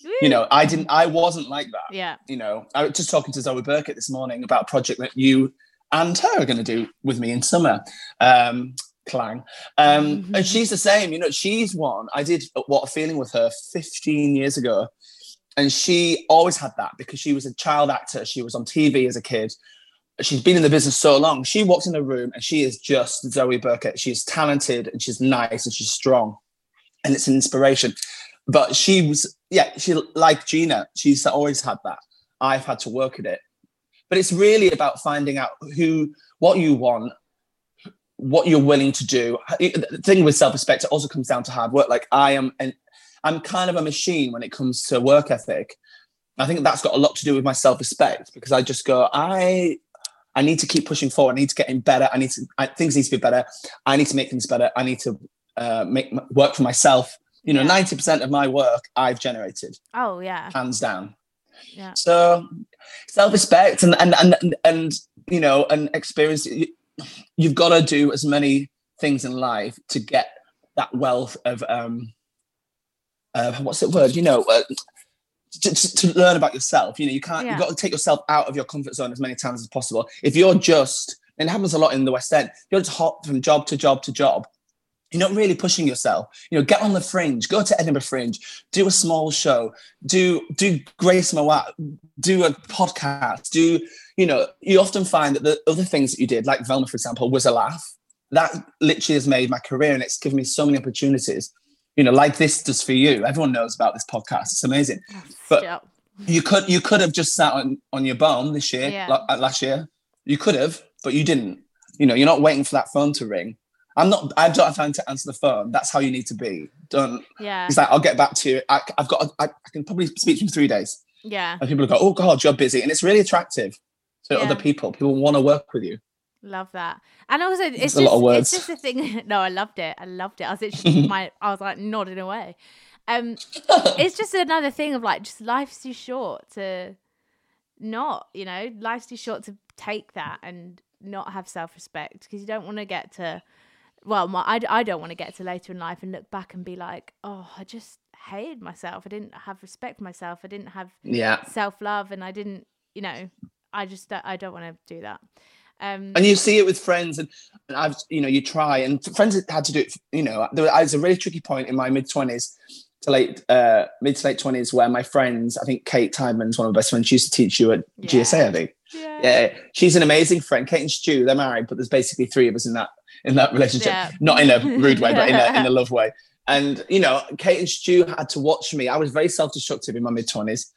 Ooh. You know, I didn't, I wasn't like that. Yeah. You know, I was just talking to Zoe Burkett this morning about a project that you and her are going to do with me in summer. Um, clang. Um, mm-hmm. And she's the same, you know, she's one. I did What a Feeling with her fifteen years ago. And she always had that because she was a child actor. She was on T V as a kid. She's been in the business so long. She walks in a room and she is just Zoe Burkett. She's talented and she's nice and she's strong. And it's an inspiration. But she was, yeah, she like Gina. She's always had that. I've had to work at it. But it's really about finding out who, what you want, what you're willing to do. The thing with self-respect, it also comes down to hard work. Like I am an I'm kind of a machine when it comes to work ethic. I think that's got a lot to do with my self-respect because I just go, I I need to keep pushing forward. I need to get in better. I need to, I, things need to be better. I need to make things better. I need to uh, make work for myself. You know, yeah. ninety percent of my work I've generated. Oh, yeah. Hands down. Yeah. So self-respect and, and, and, and, and you know, and experience. You, you've got to do as many things in life to get that wealth of... um Uh, what's the word? You know, uh, to, to learn about yourself. You know, you can't. Yeah. You've got to take yourself out of your comfort zone as many times as possible. If you're just, and it happens a lot in the West End, you're just hop from job to job to job. You're not really pushing yourself. You know, get on the Fringe, go to Edinburgh Fringe, do a small show, do do Grace Mowat, do a podcast, do you know? You often find that the other things that you did, like Velma, for example, was a laugh. That literally has made my career, and it's given me so many opportunities. You know, like this does for you. Everyone knows about this podcast. It's amazing. But yep. you could you could have just sat on, on your bum this year, yeah. like last year. You could have, but you didn't. You know, you're not waiting for that phone to ring. I'm not, I don't have time to answer the phone. That's how you need to be. Don't. Yeah. It's like, I'll get back to you. I, I've got, I, I can probably speak to you in three days. Yeah. And people go, oh God, you're busy. And it's really attractive to yeah. other people. People want to work with you. Love that. And also it's, it's just a lot of words. It's just a thing. No, I loved it. I loved it. I was literally my I was like nodding away. Um it's just another thing of like just life's too short to not, you know, life's too short to take that and not have self-respect because you don't want to get to well, my I, I don't want to get to later in life and look back and be like, "Oh, I just hated myself. I didn't have respect for myself. I didn't have yeah. self-love and I didn't, you know, I just I don't want to do that." Um, and you see it with friends and, and I've, you know, you try and friends had to do it, you know, there was a really tricky point in my mid twenties to late, uh, mid to late twenties where my friends, I think Kate Tideman's one of my best friends, she used to teach you at yeah. G S A, I think. Yeah. yeah. She's an amazing friend. Kate and Stu, they're married, but there's basically three of us in that, in that relationship, yeah. not in a rude way, but in a, in a love way. And, you know, Kate and Stu had to watch me. I was very self-destructive in my mid twenties.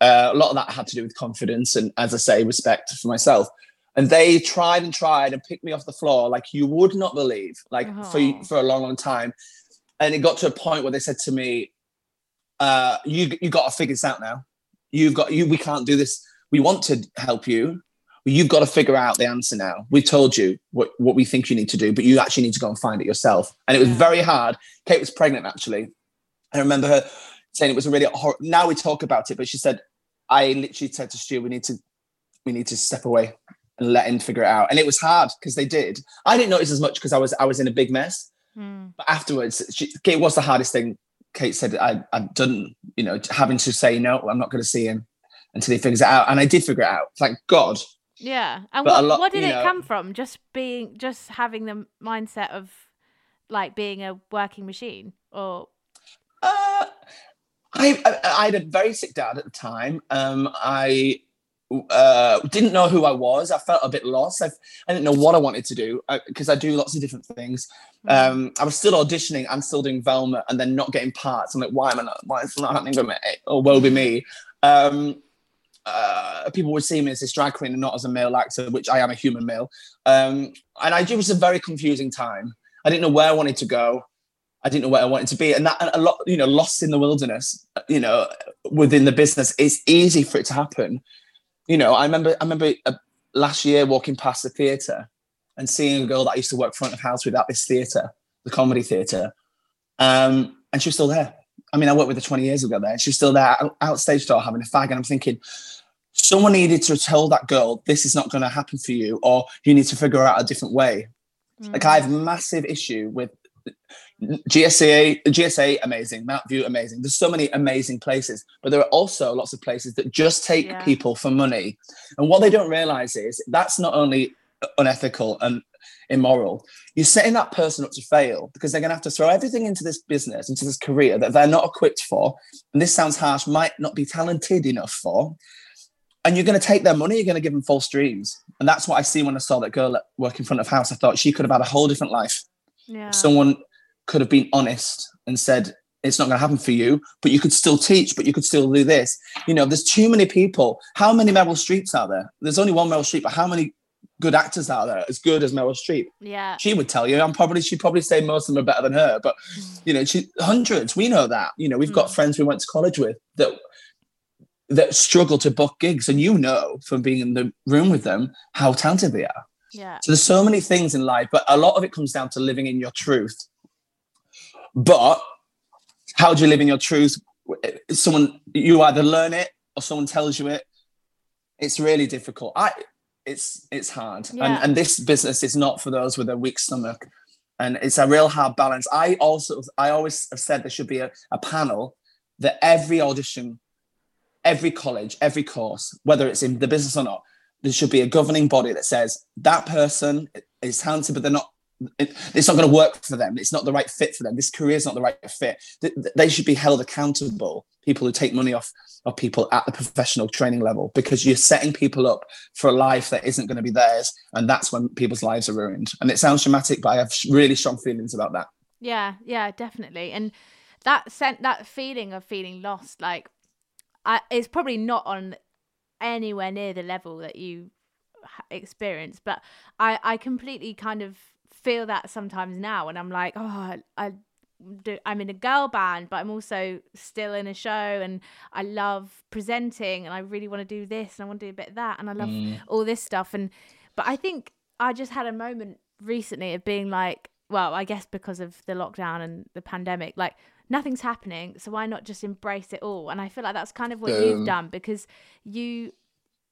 Uh, a lot of that had to do with confidence and, as I say, respect for myself. And they tried and tried and picked me off the floor like you would not believe, like oh. for for a long, long time. And it got to a point where they said to me, uh, you you got to figure this out now. You've got, you. we can't do this. We want to help you. You've got to figure out the answer now. We've told you what, what we think you need to do, but you actually need to go and find it yourself. And it was yeah. very hard. Kate was pregnant, actually. I remember her saying it was a really hor- now we talk about it, but she said, I literally said to Stu, we need to we need to step away. And let him figure it out. And it was hard because they did. I didn't notice as much because I was I was in a big mess. Mm. But afterwards, she, it was the hardest thing. Kate said, I, I've done, you know, having to say, no, I'm not going to see him until he figures it out. And I did figure it out. Thank God. Yeah. And what, lot, what did it know, come from? Just being, just having the mindset of like being a working machine or... Uh, I, I, I had a very sick dad at the time. Um, I uh, didn't know who I was. I felt a bit lost. I've, I didn't know what I wanted to do because I, I do lots of different things. Um, I was still auditioning. I'm still doing Velma and then not getting parts. I'm like, why am I not? Why is it not happening for me? Or woe be me. Um, uh, people would see me as this drag queen and not as a male actor, which I am a human male. Um, and I, it was a very confusing time. I didn't know where I wanted to go. I didn't know where I wanted to be. And that, a lot, you know, lost in the wilderness, you know, within the business, it's easy for it to happen. You know, I remember I remember uh, last year walking past the theatre and seeing a girl that I used to work front of house with at this theatre, the comedy theatre. Um, and she was still there. I mean, I worked with her twenty years ago there. And she was still there, outstage door having a fag. And I'm thinking, someone needed to tell that girl, this is not going to happen for you, or you need to figure out a different way. Mm. Like, I have massive issue with G S A, G S A, amazing, Mount View, amazing. There's so many amazing places, but there are also lots of places that just take yeah. people for money. And what they don't realise is that's not only unethical and immoral, you're setting that person up to fail because they're going to have to throw everything into this business, into this career that they're not equipped for. And this sounds harsh, might not be talented enough for. And you're going to take their money, you're going to give them false dreams. And that's what I see when I saw that girl work in front of house. I thought she could have had a whole different life. Yeah. Someone could have been honest and said, it's not going to happen for you, but you could still teach, but you could still do this. You know, there's too many people. How many Meryl Streeps are there? There's only one Meryl Streep, but how many good actors are there as good as Meryl Streep? Yeah. She would tell you. I'm probably, she'd probably say most of them are better than her, but, you know, she, hundreds, we know that. You know, we've mm. got friends we went to college with that that struggle to book gigs, and you know from being in the room with them how talented they are. Yeah. So there's so many things in life, but a lot of it comes down to living in your truth. But how do you live in your truth? Someone, you either learn it or someone tells you it. It's really difficult. I, it's it's hard. Yeah. And, and this business is not for those with a weak stomach. And it's a real hard balance. I also, I always have said there should be a, a panel that every audition, every college, every course, whether it's in the business or not, there should be a governing body that says that person is talented, but they're not, it, it's not going to work for them. It's not the right fit for them. This career is not the right fit. Th- they should be held accountable, people who take money off of people at the professional training level, because you're setting people up for a life that isn't going to be theirs. And that's when people's lives are ruined. And it sounds dramatic, but I have really strong feelings about that. Yeah, yeah, definitely. And that sent that feeling of feeling lost, like I, it's probably not on anywhere near the level that you experience, but I, I completely kind of feel that sometimes now, and I'm like, oh, I, I do, I'm in a girl band, but I'm also still in a show, and I love presenting, and I really want to do this, and I want to do a bit of that, and I love mm. all this stuff. And but I think I just had a moment recently of being like, well, I guess because of the lockdown and the pandemic, like, nothing's happening, so why not just embrace it all? And I feel like that's kind of what um, you've done, because you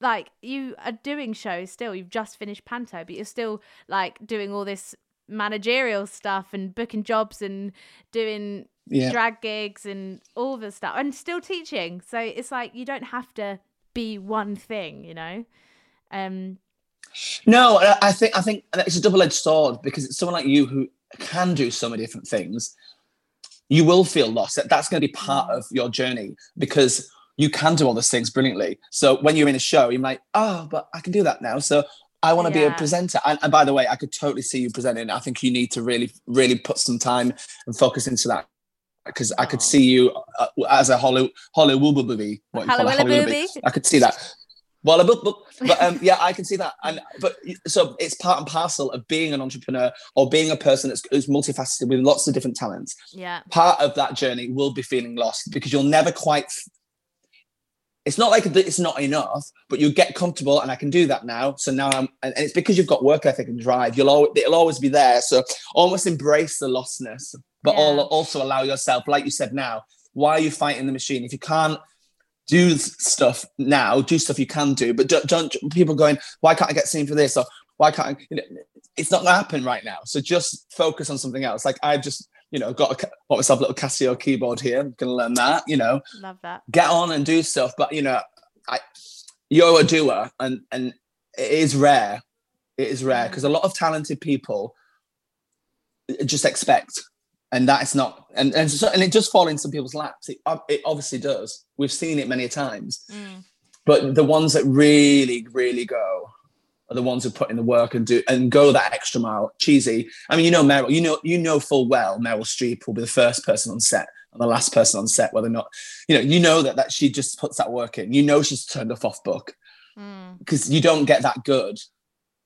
like you are doing shows still. You've just finished Panto, but you're still like doing all this managerial stuff and booking jobs and doing yeah. drag gigs and all the stuff, and still teaching. So it's like you don't have to be one thing, you know. Um, no, I think I think it's a double-edged sword, because it's someone like you who can do so many different things. You will feel lost. That's going to be part of your journey, because you can do all those things brilliantly. So when you're in a show, you're like, oh, but I can do that now. So I want to yeah. be a presenter. And, and by the way, I could totally see you presenting. I think you need to really, really put some time and focus into that, because oh. I could see you uh, as a Hollywood movie. I could see that. Well, but um, yeah, I can see that. And but so it's part and parcel of being an entrepreneur or being a person that's, who's multifaceted with lots of different talents. Yeah. Part of that journey will be feeling lost, because you'll never quite. It's not like it's not enough, but you get comfortable, and I can do that now. So now I'm, and it's because you've got work ethic and drive. You'll always, it'll always be there. So almost embrace the lostness, but yeah. also allow yourself, like you said, now, why are you fighting the machine if you can't? Do stuff now, do stuff you can do, but don't, don't people going, why can't I get seen for this? Or why can't I, you know, it's not going to happen right now. So just focus on something else. Like I've just, you know, got, a, got myself a little Casio keyboard here. I'm going to learn that, you know. Love that. Get on and do stuff. But, you know, I, you're a doer, and, and it is rare. It is rare because mm-hmm. a lot of talented people just expect. And that's not, and and, so, and it does fall in some people's laps. It, it obviously does. We've seen it many times. Mm. But the ones that really, really go are the ones who put in the work and do and go that extra mile. Cheesy. I mean, you know, Meryl, you know, you know full well Meryl Streep will be the first person on set and the last person on set, whether or not, you know, you know that that she just puts that work in. You know, she's turned off off book because mm. you don't get that good.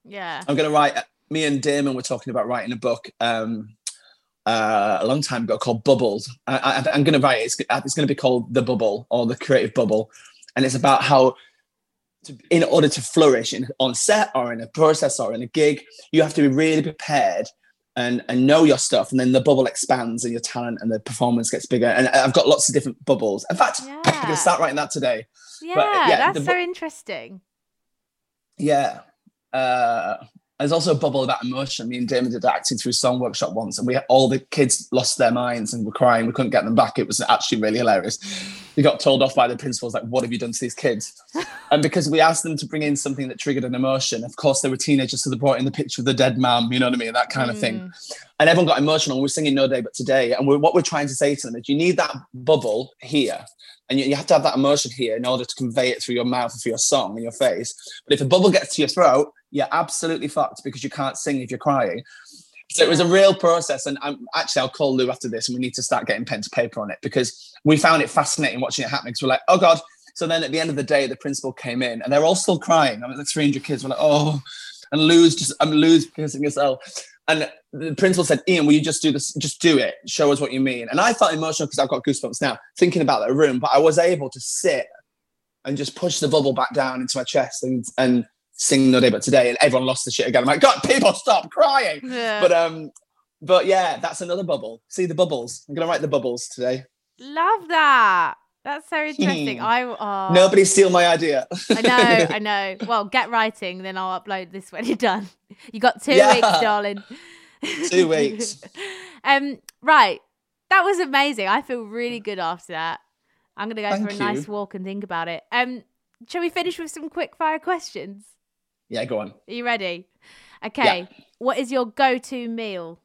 Yeah. I'm going to write, me and Damon were talking about writing a book um, uh, a long time ago called Bubbles. I, I, I'm going to write it. It's, it's going to be called The Bubble or The Creative Bubble. And it's about how, to, in order to flourish in, on set or in a process or in a gig, you have to be really prepared and, and know your stuff. And then the bubble expands and your talent and the performance gets bigger. And I've got lots of different bubbles. In fact, yeah. I'm going to start writing that today. Yeah, but, yeah that's the, so interesting. Yeah. Uh, there's also a bubble about emotion. Me and Damon did acting through song workshop once, and we had, all the kids lost their minds and were crying. We couldn't get them back. It was actually really hilarious. We got told off by the principals, like, "What have you done to these kids?" And because we asked them to bring in something that triggered an emotion. Of course, they were teenagers, so they brought in the picture of the dead mum. You know what I mean? That kind mm. of thing. And everyone got emotional. We were singing "No Day But Today," and we're, what we're trying to say to them is, you need that bubble here. And you, you have to have that emotion here in order to convey it through your mouth, through your song and your face. But if a bubble gets to your throat, you're absolutely fucked because you can't sing if you're crying. So it was a real process. And I'm, actually, I'll call Lou after this and we need to start getting pen to paper on it because we found it fascinating watching it happen because we're like, oh, God. So then at the end of the day, the principal came in and they're all still crying. I mean, like three hundred kids were like, oh. And Lou's just, I'm Lou's pissing herself. And the principal said, Ian, will you just do this? Just do it. Show us what you mean. And I felt emotional because I've got goosebumps now thinking about that room. But I was able to sit and just push the bubble back down into my chest and and sing "No Day But Today." And everyone lost the shit again. I'm like, God, people, stop crying. Yeah. But um, but yeah, that's another bubble. See the bubbles. I'm gonna write the bubbles today. Love that. That's so interesting. I oh. Nobody steal my idea. I know, I know. Well, get writing, then I'll upload this when you're done. You got two yeah. weeks, darling. Two weeks. um, right. That was amazing. I feel really good after that. I'm gonna go Thank for a you. nice walk and think about it. Um, shall we finish with some quick fire questions? Yeah, go on. Are you ready? Okay. Yeah. What is your go-to meal?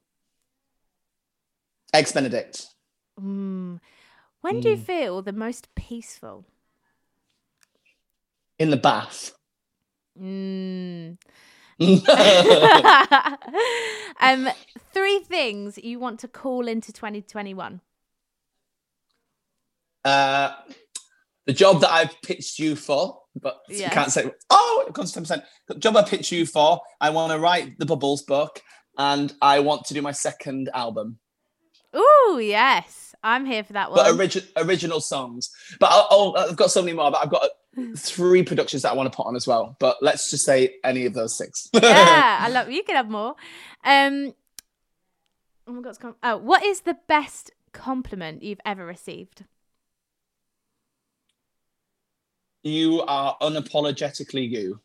Eggs Benedict. Mm. When do you feel the most peaceful? In the bath. Mm. um, three things you want to call into twenty twenty-one. Uh, the job that I've pitched you for, but yes. I can't say, oh, it comes to ten percent. The job I pitched you for, I want to write the Bubbles book and I want to do my second album. Ooh, yes. I'm here for that one. But origi- original songs. But I'll, I'll, I've got so many more. But I've got three productions that I want to put on as well. But let's just say any of those six. Yeah, I love. You can have more. Um, oh my God! Oh, what is the best compliment you've ever received? You are unapologetically you.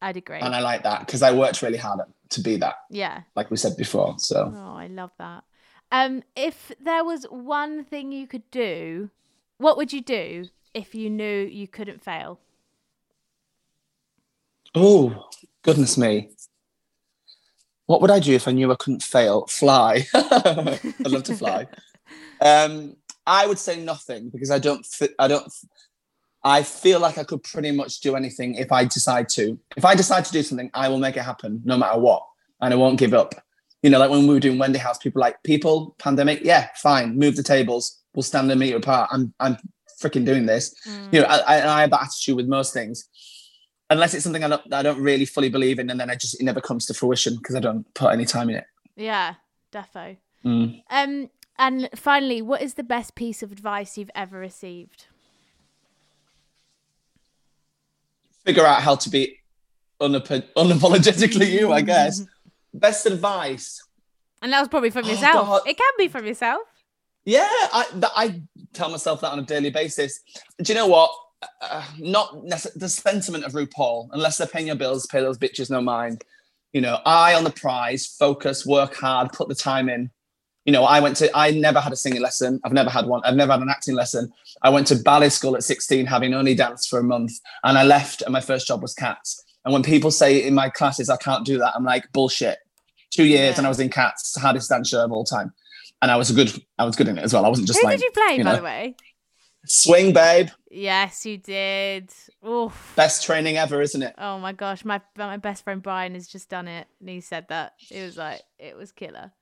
I'd agree. And I like that because I worked really hard to be that. Yeah. Like we said before. So. Oh, I love that. Um, if there was one thing you could do, what would you do if you knew you couldn't fail? Oh, goodness me. What would I do if I knew I couldn't fail? Fly. I'd love to fly. um, I would say nothing because I don't, f- I don't, f- I feel like I could pretty much do anything if I decide to. If I decide to do something, I will make it happen no matter what. And I won't give up. You know, like when we were doing Wendy House, people like, people, pandemic, yeah, fine, move the tables, we'll stand a meter apart. I'm I'm freaking doing this. Mm. You know, I, I, I have that attitude with most things. Unless it's something I don't, I don't really fully believe in, and then I just, it never comes to fruition because I don't put any time in it. Yeah, defo. Mm. Um, and finally, what is the best piece of advice you've ever received? Figure out how to be unap- unapologetically you, I guess. Best advice, and that was probably from yourself. Oh, it can be from yourself. Yeah, I th- I tell myself that on a daily basis. Do you know what? Uh, not nece- the sentiment of RuPaul. Unless they're paying your bills, pay those bitches no mind. You know, eye on the prize, focus, work hard, put the time in. You know, I went to. I never had a singing lesson. I've never had one. I've never had an acting lesson. I went to ballet school at sixteen, having only danced for a month, and I left. And my first job was Cats. And when people say in my classes, I can't do that, I'm like, bullshit. Two years yeah. and I was in Cats, hardest dance show of all time. and I was good. I was good in it as well. I wasn't just Who like. Who did you play, you know, by the way? Swing, babe. Yes, you did. Oof. Best training ever, isn't it? Oh my gosh, my my best friend Brian has just done it, and he said that it was like it was killer.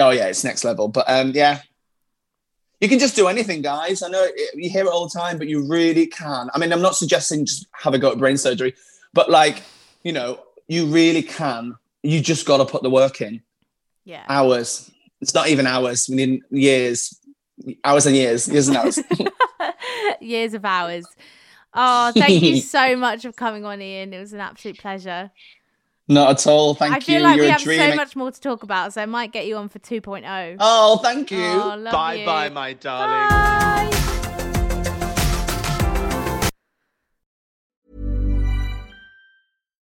Oh yeah, it's next level. But um, yeah, you can just do anything, guys. I know it, you hear it all the time, but you really can. I mean, I'm not suggesting just have a go at brain surgery, but like, you know, you really can. You just got to put the work in. Yeah. Hours. It's not even hours. We need years. Hours and years. Years and hours. Years of hours. Oh, thank you so much for coming on, Ian. It was an absolute pleasure. Not at all. Thank you. I feel you. like You're we have dreaming. so much more to talk about, so I might get you on for two point oh. Oh, thank you. Oh, love bye, you. bye, my darling. Bye.